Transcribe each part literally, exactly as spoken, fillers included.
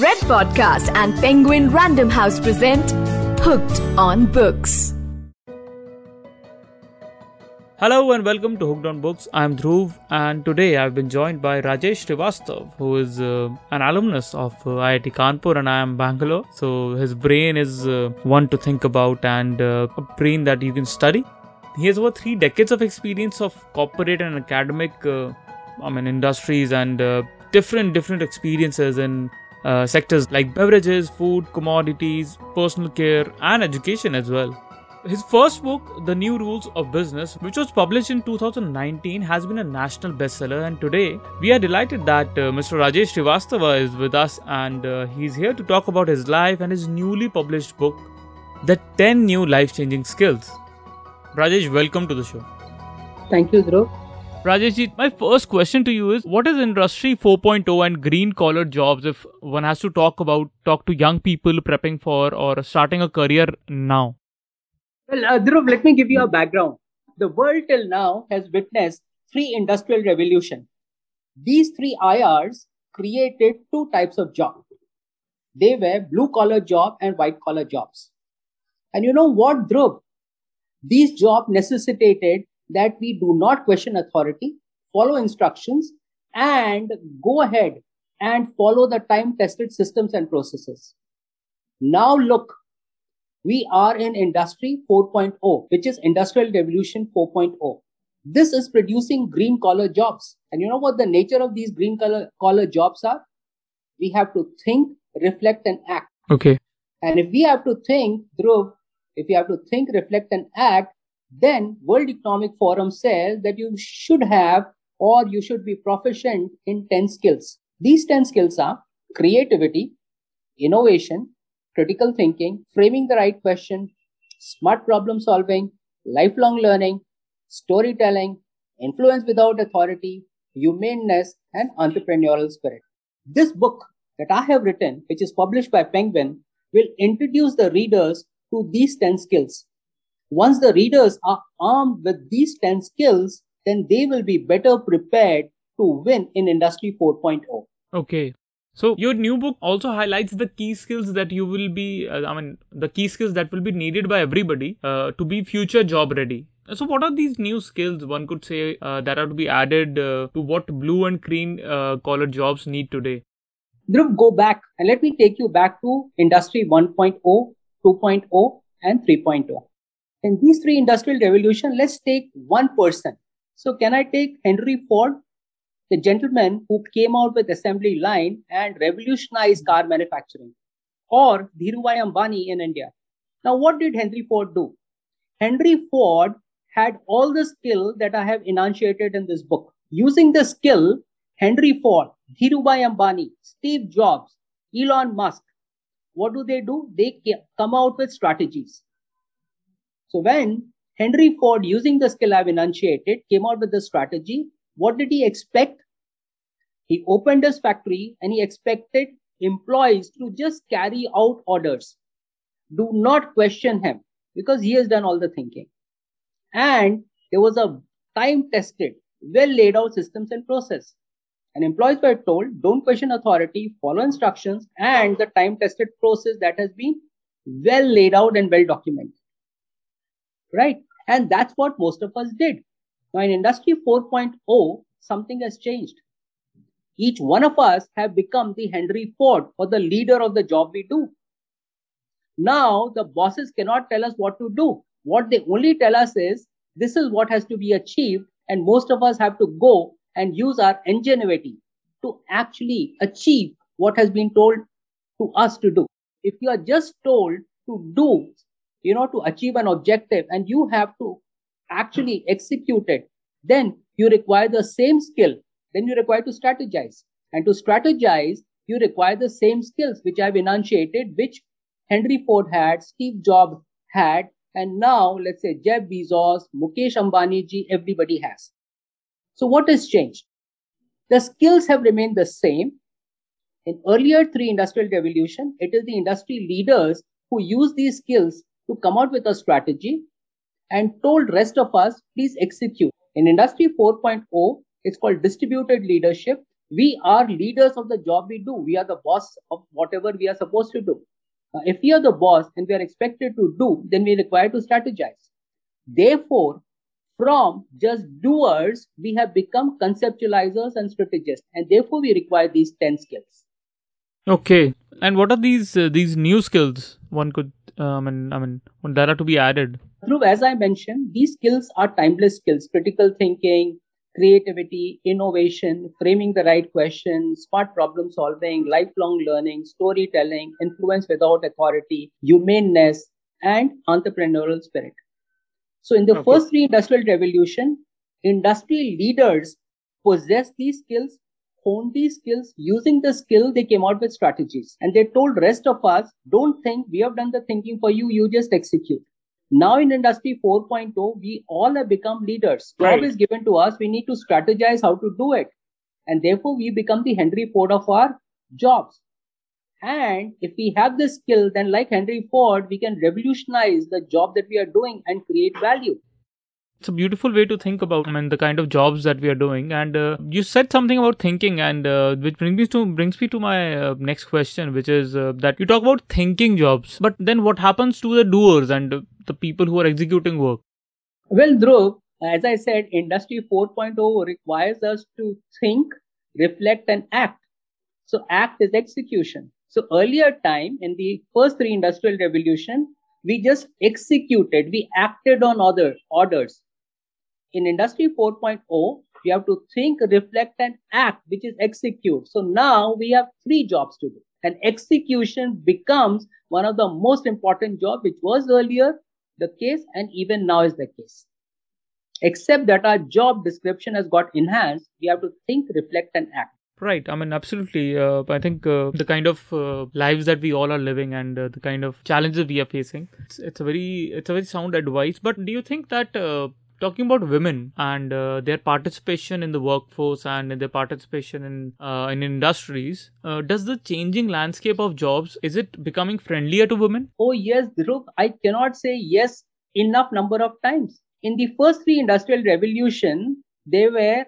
Red Podcast and Penguin Random House present Hooked on Books. Hello and welcome to Hooked on Books. I am Dhruv and today I have been joined by Rajesh Trivastav, who is uh, an alumnus of uh, I I T Kanpur and I am Bangalore. So his brain is uh, one to think about and uh, a brain that you can study. He has over three decades of experience of corporate and academic uh, I mean, industries and uh, different different experiences in Uh, sectors like beverages, food, commodities, personal care, and education as well. His first book, The New Rules of Business, which was published in two thousand nineteen, has been a national bestseller. And today, we are delighted that uh, Mister Rajesh Trivastava is with us, and uh, he's here to talk about his life and his newly published book, The ten New Life-Changing Skills. Rajesh, welcome to the show. Thank you, Dhruv. Rajesh ji, my first question to you is, what is Industry four point oh and green-collar jobs if one has to talk about, talk to young people prepping for or starting a career now? Well, uh, Dhruv, let me give you a background. The world till now has witnessed three industrial revolutions. These three I Rs created two types of jobs. They were blue-collar jobs and white-collar jobs. And you know what, Dhruv? These jobs necessitated that we do not question authority, follow instructions, and go ahead and follow the time-tested systems and processes. Now look, we are in Industry four point oh, which is Industrial Revolution four point oh. This is producing green-collar jobs. And you know what the nature of these green-collar jobs are? We have to think, reflect, and act. Okay. And if we have to think, Dhruv, if we have to think, reflect, and act, then World Economic Forum says that you should have or you should be proficient in ten skills. These ten skills are creativity, innovation, critical thinking, framing the right question, smart problem solving, lifelong learning, storytelling, influence without authority, humaneness, and entrepreneurial spirit. This book that I have written, which is published by Penguin, will introduce the readers to these ten skills. Once the readers are armed with these ten skills, then they will be better prepared to win in Industry four point oh. Okay. So your new book also highlights the key skills that you will be, uh, I mean, the key skills that will be needed by everybody uh, to be future job ready. So what are these new skills one could say uh, that are to be added uh, to what blue and green uh, collar jobs need today? Dhruv, go back and let me take you back to Industry one point oh, two point oh and three point oh. In these three industrial revolutions, let's take one person. So can I take Henry Ford, the gentleman who came out with assembly line and revolutionized car manufacturing, or Dhirubhai Ambani in India? Now, what did Henry Ford do? Henry Ford had all the skill that I have enunciated in this book. Using the skill, Henry Ford, Dhirubhai Ambani, Steve Jobs, Elon Musk, what do they do? They come out with strategies. So when Henry Ford, using the skill I've enunciated, came out with the strategy, what did he expect? He opened his factory and he expected employees to just carry out orders. Do not question him because he has done all the thinking. And there was a time-tested, well-laid-out systems and process. And employees were told, don't question authority, follow instructions, and the time-tested process that has been well laid out and well documented. Right. And that's what most of us did. Now in Industry four point oh, something has changed. Each one of us have become the Henry Ford or the leader of the job we do. Now the bosses cannot tell us what to do. What they only tell us is, this is what has to be achieved. And most of us have to go and use our ingenuity to actually achieve what has been told to us to do. If you are just told to do, you know, to achieve an objective and you have to actually execute it, then you require the same skill. Then you require to strategize. And to strategize, you require the same skills which I've enunciated, which Henry Ford had, Steve Jobs had, and now, let's say, Jeff Bezos, Mukesh Ambani ji, everybody has. So what has changed? The skills have remained the same. In earlier three industrial revolution, it is the industry leaders who use these skills to come out with a strategy and told rest of us, please execute. In Industry four point oh, it's called distributed leadership, We are leaders of the job we do. We are the boss of whatever we are supposed to do. Uh, if we are the boss and we are expected to do, then we are required to strategize. Therefore, from just doers, we have become conceptualizers and strategists. And therefore, we require these ten skills. Okay. And what are these uh, these new skills one could, um, and, I mean, that are to be added? Dhruv, as I mentioned, these skills are timeless skills. Critical thinking, creativity, innovation, framing the right questions, smart problem solving, lifelong learning, storytelling, influence without authority, humaneness, and entrepreneurial spirit. So in the okay. first three industrial revolution, industry leaders possessed these skills, honed these skills. Using the skill, they came out with strategies. And they told rest of us, don't think, we have done the thinking for you, you just execute. Now in Industry four point oh, we all have become leaders. Job right. is given to us. We need to strategize how to do it. And therefore, we become the Henry Ford of our jobs. And if we have this skill, then like Henry Ford, we can revolutionize the job that we are doing and create value. It's a beautiful way to think about, I mean, the kind of jobs that we are doing. And uh, you said something about thinking, and uh, which brings me to brings me to my uh, next question, which is uh, that you talk about thinking jobs, but then what happens to the doers and uh, the people who are executing work? Well, Dhruv, as I said, Industry four point oh requires us to think, reflect, and act. So act is execution. So earlier time, in the first three industrial revolution, we just executed, we acted on other orders. In Industry four point oh, we have to think, reflect, and act, which is execute. So now we have three jobs to do. And execution becomes one of the most important jobs, which was earlier the case and even now is the case. Except that our job description has got enhanced, we have to think, reflect, and act. Right. I mean, absolutely. Uh, I think uh, the kind of uh, lives that we all are living and uh, the kind of challenges we are facing, it's, it's a very, it's a very sound advice. But do you think that uh, talking about women and uh, their participation in the workforce and their participation in uh, in industries, uh, does the changing landscape of jobs, is it becoming friendlier to women? Oh yes, Dhruv. I cannot say yes enough number of times. In the first three industrial revolution, they were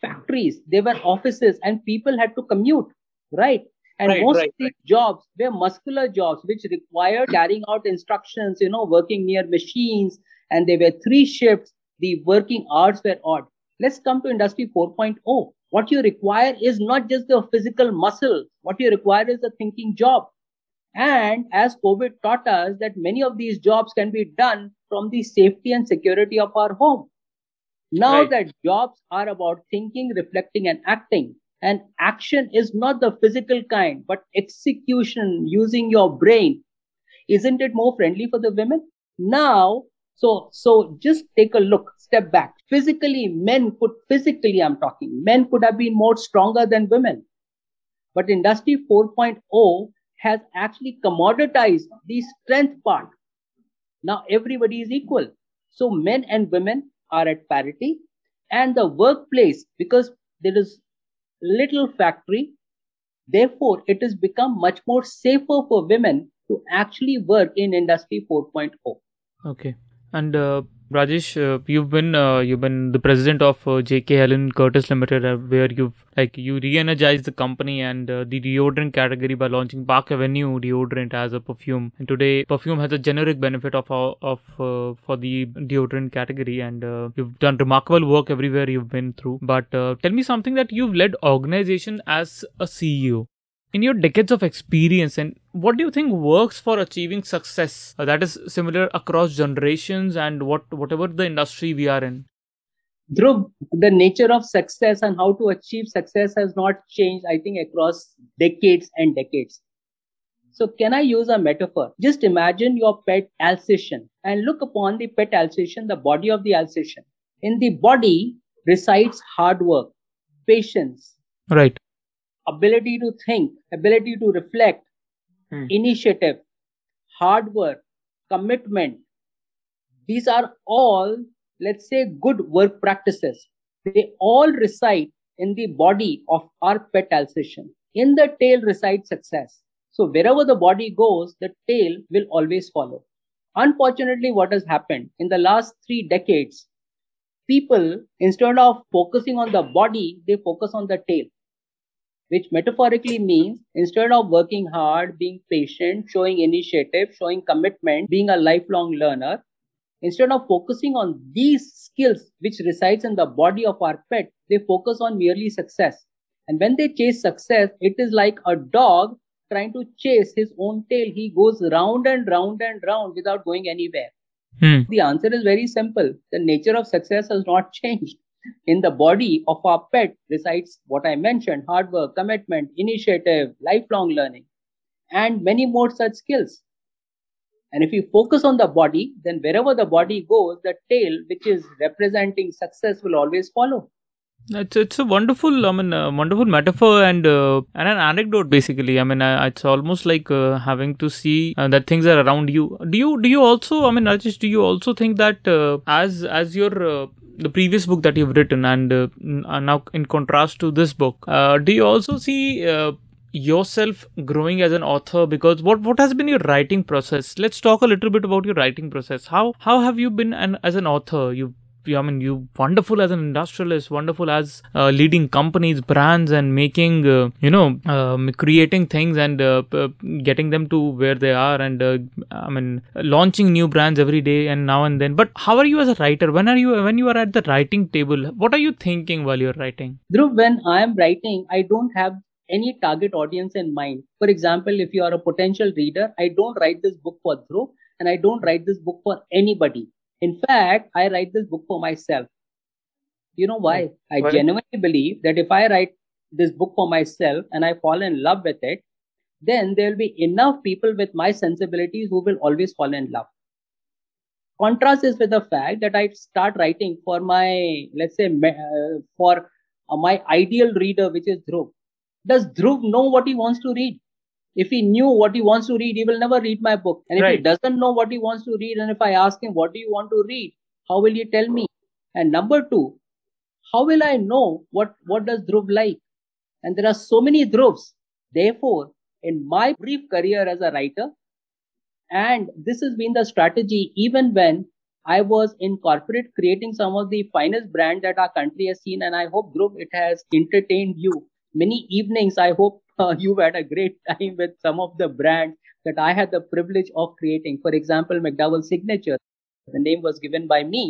factories, they were offices, and people had to commute, right? And right, most right, of these right. jobs were muscular jobs, which required carrying out instructions, you know, working near machines, and there were three shifts. The working hours were odd. Let's come to Industry four point oh. What you require is not just the physical muscle. What you require is a thinking job. And as COVID taught us that many of these jobs can be done from the safety and security of our home. Now right. that jobs are about thinking, reflecting, and acting, and action is not the physical kind, but execution using your brain. Isn't it more friendly for the women? Now, so so just take a look, step back. Physically, men could, physically I'm talking, men could have been more stronger than women. But Industry four point oh has actually commoditized the strength part. Now everybody is equal. So men and women are at parity, and the workplace, because there is little factory, therefore it has become much more safer for women to actually work in Industry four point oh. Okay, and uh, Rajesh, uh, you've been uh, you've been the president of uh, J K. Helen Curtis Limited, uh, where you've like you re-energized the company and uh, the deodorant category by launching Park Avenue deodorant as a perfume. And today, perfume has a generic benefit of of uh, for the deodorant category. And uh, you've done remarkable work everywhere you've been through. But uh, tell me something that you've led organization as a C E O. In your decades of experience, and what do you think works for achieving success uh, that is similar across generations and what whatever the industry we are in? Dhruv, the nature of success and how to achieve success has not changed, I think, across decades and decades. So can I use a metaphor? Just imagine your pet Alsatian and look upon the pet Alsatian, the body of the Alsatian. In the body resides hard work, patience. Right. Ability to think, ability to reflect, hmm. initiative, hard work, commitment. These are all, let's say, good work practices. They all reside in the body of our pet Alsatian. In the tail resides success. So wherever the body goes, the tail will always follow. Unfortunately, what has happened in the last three decades, people, instead of focusing on the body, they focus on the tail. which metaphorically means instead of working hard, being patient, showing initiative, showing commitment, being a lifelong learner, instead of focusing on these skills which resides in the body of our pet, they focus on merely success. And when they chase success, it is like a dog trying to chase his own tail. He goes round and round and round without going anywhere. Hmm. The answer is very simple. The nature of success has not changed. In the body of our pet resides what I mentioned, hard work, commitment, initiative, lifelong learning, and many more such skills. And if you focus on the body, then wherever the body goes, the tail, which is representing success, will always follow. It's it's a wonderful, I mean, uh, wonderful metaphor and uh, and an anecdote basically. I mean, I, it's almost like uh, having to see uh, that things are around you. Do you do you also? I mean, Rajesh, do you also think that uh, as as your uh, the previous book that you've written and uh, now in contrast to this book, uh, do you also see Uh, yourself growing as an author? Because what what has been your writing process? Let's talk a little bit about your writing process. How how have you been an, as an author? You, you I mean, you wonderful as an industrialist, wonderful as uh, leading companies, brands, and making uh, you know um, creating things and uh, uh, getting them to where they are, and uh, I mean launching new brands every day and now and then. But how are you as a writer? When are you when you are at the writing table? What are you thinking while you're writing? Dhruv, when I am writing, I don't have any target audience in mind. For example, if you are a potential reader, I don't write this book for Dhruv and I don't write this book for anybody. In fact, I write this book for myself. You know why? I why? genuinely believe that if I write this book for myself and I fall in love with it, then there will be enough people with my sensibilities who will always fall in love. Contrast is with the fact that I start writing for my, let's say, uh, for uh, my ideal reader, which is Dhruv. Does Dhruv know what he wants to read? If he knew what he wants to read, he will never read my book. And if right. he doesn't know what he wants to read, and if I ask him, what do you want to read? How will he tell me? And number two, how will I know what, what does Dhruv like? And there are so many Dhruvs. Therefore, in my brief career as a writer, and this has been the strategy even when I was in corporate creating some of the finest brands that our country has seen. And I hope, Dhruv, it has entertained you. Many evenings, I hope uh, you've had a great time with some of the brands that I had the privilege of creating. For example, McDowell Signature, the name was given by me.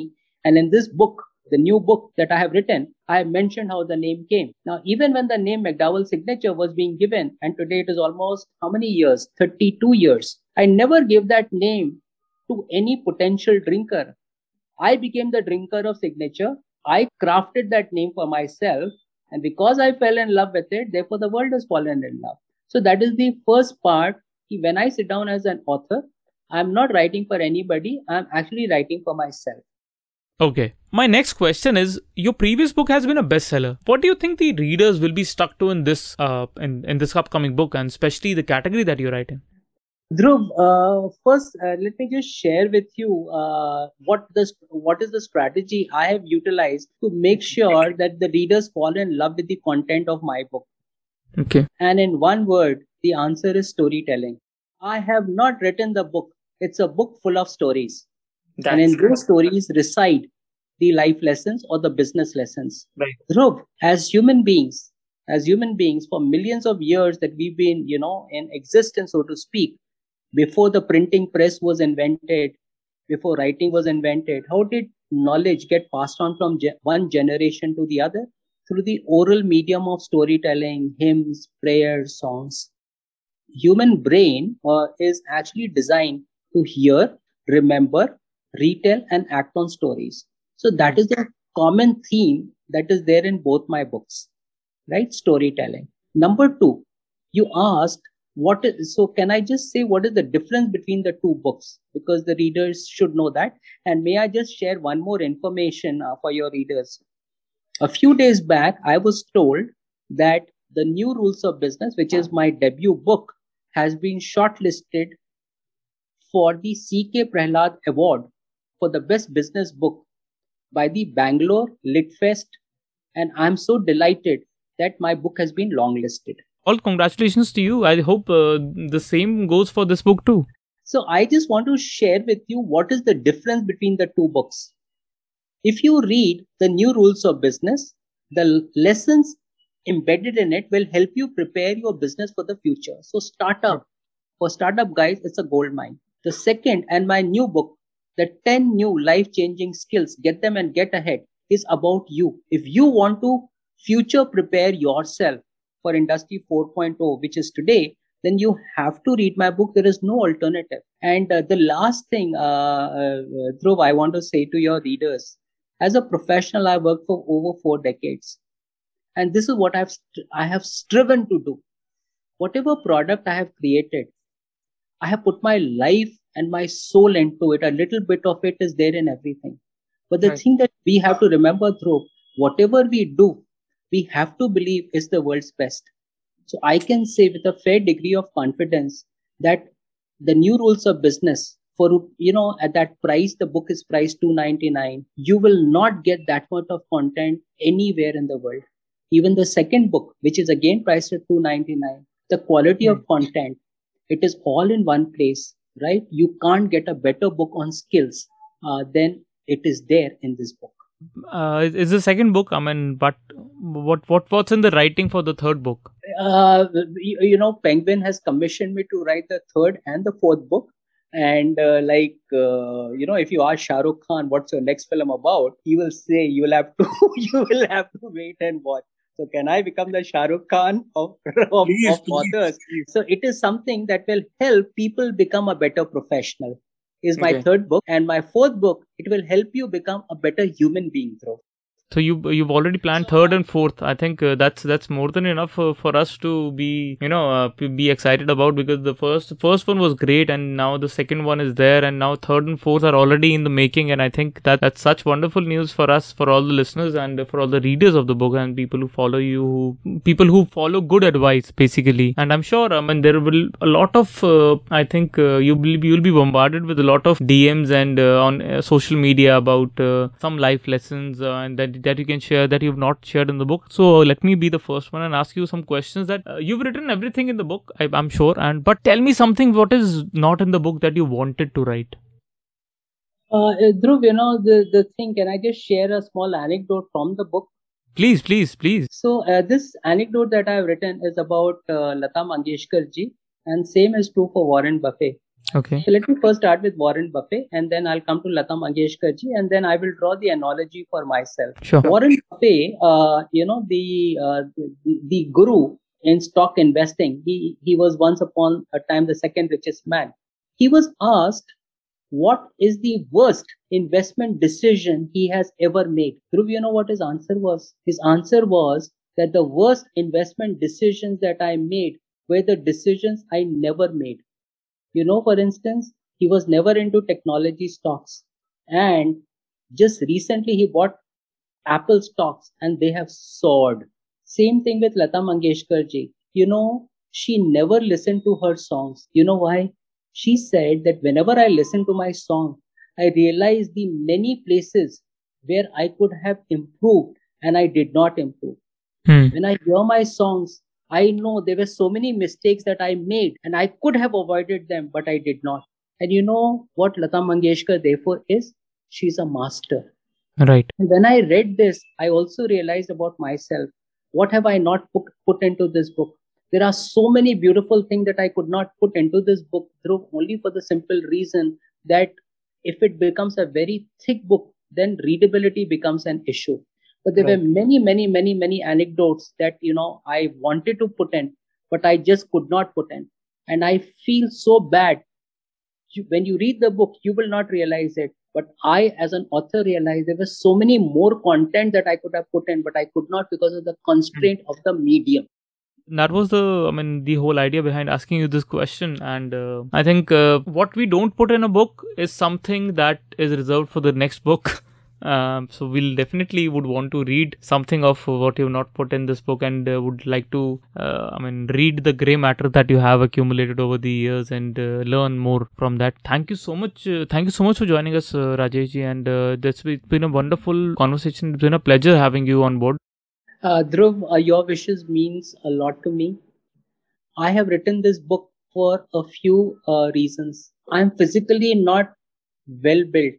And in this book, the new book that I have written, I have mentioned how the name came. Now, even when the name McDowell Signature was being given, and today it is almost how many years? thirty-two years. I never gave that name to any potential drinker. I became the drinker of Signature. I crafted that name for myself. And because I fell in love with it, therefore the world has fallen in love. So that is the first part. When I sit down as an author, I'm not writing for anybody. I'm actually writing for myself. Okay. My next question is, your previous book has been a bestseller. What do you think the readers will be stuck to in this uh, in, in this upcoming book, and especially the category that you write in? Dhruv, uh, first, uh, let me just share with you uh, what the what is the strategy I have utilized to make sure that the readers fall in love with the content of my book. Okay. And in one word, the answer is storytelling. I have not written the book. It's a book full of stories. That's and in those stories reside the life lessons or the business lessons. Right. Dhruv, as human beings, as human beings, for millions of years that we've been, you know, in existence, so to speak, before the printing press was invented, before writing was invented, how did knowledge get passed on from ge- one generation to the other? Through the oral medium of storytelling, hymns, prayers, songs. Human brain uh, is actually designed to hear, remember, retell, and act on stories. So that is the common theme that is there in both my books, right? Storytelling. Number two, you asked, What is, so can I just say what is the difference between the two books? Because the readers should know that. And may I just share one more information uh, for your readers? A few days back, I was told that The New Rules of Business, which is my debut book, has been shortlisted for the C K. Prahlad Award for the best business book by the Bangalore Lit Fest. And I'm so delighted that my book has been longlisted. All congratulations to you. I hope uh, the same goes for this book too. So I just want to share with you what is the difference between the two books. If you read The New Rules of Business, the lessons embedded in it will help you prepare your business for the future. So startup, for startup guys, it's a gold mine. The second, and my new book, the ten new life-changing skills, Get Them and Get Ahead, is about you. If you want to future prepare yourself for Industry four point oh, which is today, then you have to read my book. There is no alternative. And uh, the last thing, uh, uh, Dhruv, I want to say to your readers, as a professional, I worked for over four decades. And this is what I've st- I have striven to do. Whatever product I have created, I have put my life and my soul into it. A little bit of it is there in everything. But the right. thing that we have to remember, Dhruv, whatever we do, we have to believe is the world's best. So I can say with a fair degree of confidence that the new rules of business, for, you know, at that price, the book is priced two ninety-nine. You will not get that much of content anywhere in the world. Even the second book, which is again priced at two ninety-nine, the quality mm-hmm. of content, it is all in one place, right? You can't get a better book on skills uh, than it is there in this book. Uh, it's, it's the second book, I mean, but what what what's in the writing for the third book? Uh, you, you know, Penguin has commissioned me to write the third and the fourth book. And uh, like, uh, you know, if you ask Shah Rukh Khan, what's your next film about? He will say, you will have to, you will have to wait and watch. So can I become the Shah Rukh Khan of, of, please, of authors? Please. So it is something that will help people become a better professional is my okay. third book. And my fourth book, it will help you become a better human being through. So you, you've already planned third and fourth. I think uh, that's that's more than enough uh, for us to be, you know, uh, be excited about, because the first first one was great, and now the second one is there, and now third and fourth are already in the making. And I think that that's such wonderful news for us, for all the listeners, and for all the readers of the book, and people who follow you, who, people who follow good advice, basically. And I'm sure, I mean, there will a lot of, uh, I think uh, you will you'll be bombarded with a lot of D Ms and uh, on uh, social media about uh, some life lessons uh, and that. that you can share that you've not shared in the book. So let me be the first one and ask you some questions that uh, you've written everything in the book, I, I'm sure. And but tell me something, what is not in the book that you wanted to write? Uh, Dhruv, you know, the, the thing, can I just share a small anecdote from the book? Please, please, please. So uh, this anecdote that I've written is about uh, Lata Mangeshkar ji, and same is true for Warren Buffett. Okay. So let me first start with Warren Buffett, and then I'll come to Lata Mangeshkar ji, and then I will draw the analogy for myself. Sure. Warren Buffett, uh, you know, the, uh, the the guru in stock investing, he, he was once upon a time the second richest man. He was asked what is the worst investment decision he has ever made. Dhruv, you know what his answer was? His answer was that the worst investment decisions that I made were the decisions I never made. You know, for instance, he was never into technology stocks, and just recently he bought Apple stocks and they have soared. Same thing with Lata Mangeshkar ji. You know, she never listened to her songs. You know why? She said that whenever I listen to my song, I realize the many places where I could have improved and I did not improve. Hmm. When I hear my songs, I know there were so many mistakes that I made and I could have avoided them, but I did not. And you know what Lata Mangeshkar therefore is? She's a master. Right. And when I read this, I also realized about myself. What have I not put, put into this book? There are so many beautiful things that I could not put into this book, Dhruv, only for the simple reason that if it becomes a very thick book, then readability becomes an issue. But there right. were many, many, many, many anecdotes that, you know, I wanted to put in, but I just could not put in. And I feel so bad. You, when you read the book, you will not realize it. But I, as an author, realized there was so many more content that I could have put in, but I could not because of the constraint mm-hmm. of the medium. That was the, I mean, the whole idea behind asking you this question. And uh, I think uh, what we don't put in a book is something that is reserved for the next book. Um, so we'll definitely would want to read something of what you've not put in this book, and uh, would like to, uh, I mean, read the grey matter that you have accumulated over the years and uh, learn more from that. Thank you so much. Uh, thank you so much for joining us, uh, Rajesh ji. And uh, it's been a wonderful conversation. It's been a pleasure having you on board. Uh, Dhruv, uh, your wishes means a lot to me. I have written this book for a few uh, reasons. I'm physically not well built.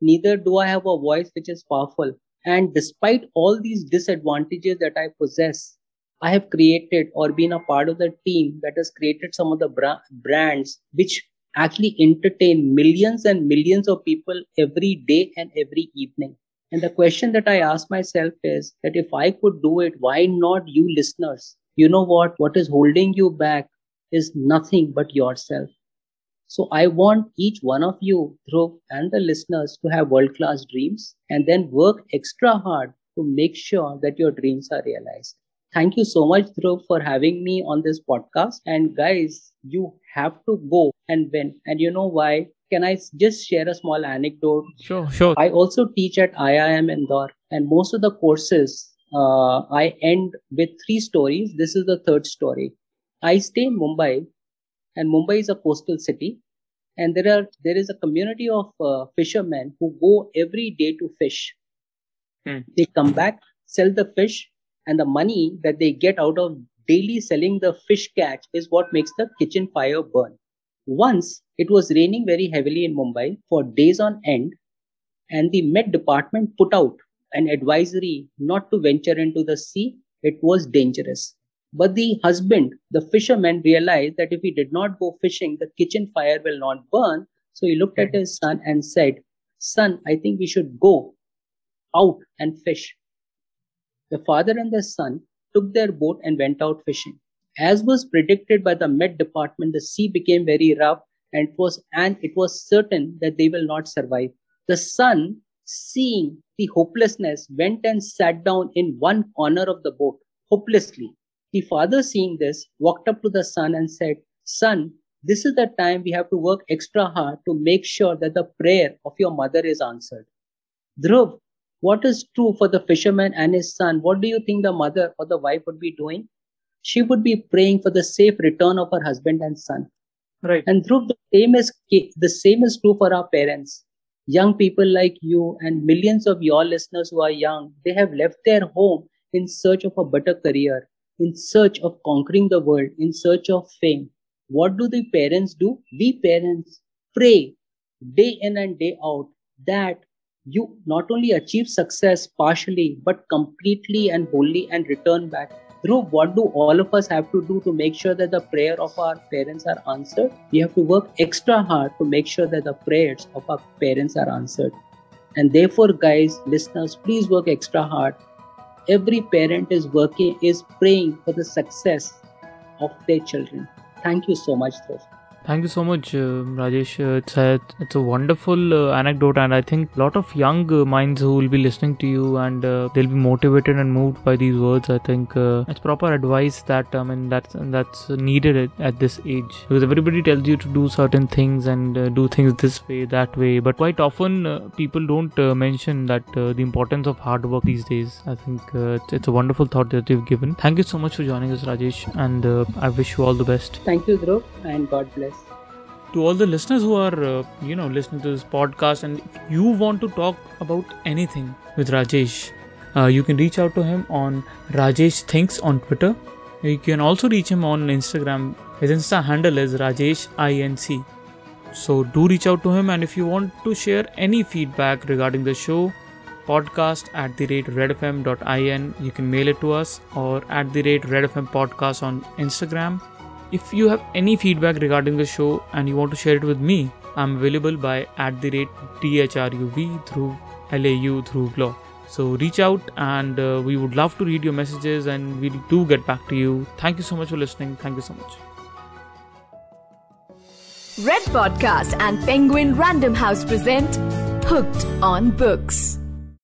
Neither do I have a voice which is powerful. And despite all these disadvantages that I possess, I have created or been a part of the team that has created some of the bra- brands which actually entertain millions and millions of people every day and every evening. And the question that I ask myself is that if I could do it, why not you listeners? You know what? What is holding you back is nothing but yourself. So I want each one of you, Dhruv, and the listeners to have world-class dreams and then work extra hard to make sure that your dreams are realized. Thank you so much, Dhruv, for having me on this podcast. And guys, you have to go and win. And you know why? Can I just share a small anecdote? Sure, sure. I also teach at I I M Indore, and most of the courses uh, I end with three stories. This is the third story. I stay in Mumbai, and Mumbai is a coastal city, and there are there is a community of uh, fishermen who go every day to fish. Hmm. They come back, sell the fish, and the money that they get out of daily selling the fish catch is what makes the kitchen fire burn. Once it was raining very heavily in Mumbai for days on end, and the Met Department put out an advisory not to venture into the sea. It was dangerous. But the husband, the fisherman, realized that if he did not go fishing, the kitchen fire will not burn. So he looked at his son and said, "Son, I think we should go out and fish." The father and the son took their boat and went out fishing. As was predicted by the Met Department, the sea became very rough, and it was, and it was certain that they will not survive. The son, seeing the hopelessness, went and sat down in one corner of the boat, hopelessly. The father, seeing this, walked up to the son and said, "Son, this is the time we have to work extra hard to make sure that the prayer of your mother is answered." Dhruv, what is true for the fisherman and his son? What do you think the mother or the wife would be doing? She would be praying for the safe return of her husband and son. Right. And Dhruv, the same is the same is true for our parents. Young people like you and millions of your listeners who are young, they have left their home in search of a better career, in search of conquering the world, in search of fame. What do the parents do? We parents pray day in and day out that you not only achieve success partially, but completely and wholly, and return back. Dhruv, what do all of us have to do to make sure that the prayer of our parents are answered? We have to work extra hard to make sure that the prayers of our parents are answered. And therefore, guys, listeners, please work extra hard. Every parent is working, is praying for the success of their children. Thank you so much, Dhruv. Thank you so much, uh, Rajesh. Uh, it's, a, it's a wonderful uh, anecdote, and I think a lot of young uh, minds who will be listening to you, and uh, they'll be motivated and moved by these words. I think uh, it's proper advice that I mean that's that's needed at this age, because everybody tells you to do certain things and uh, do things this way, that way, but quite often uh, people don't uh, mention that uh, the importance of hard work these days. I think uh, it's, it's a wonderful thought that you've given. Thank you so much for joining us, Rajesh, and uh, I wish you all the best. Thank you, Dhruv, and God bless. To all the listeners who are, uh, you know, listening to this podcast, and if you want to talk about anything with Rajesh, uh, you can reach out to him on Rajesh Thinks on Twitter. You can also reach him on Instagram. His Insta handle is Rajesh I N C. So do reach out to him, and if you want to share any feedback regarding the show, podcast at the rate redfm.in, you can mail it to us, or at the rate redfmpodcast on Instagram. If you have any feedback regarding the show and you want to share it with me, I'm available by at the rate dhruv through L A U through law. So reach out, and uh, we would love to read your messages, and we do get back to you. Thank you so much for listening. Thank you so much. Red Podcast and Penguin Random House present Hooked on Books.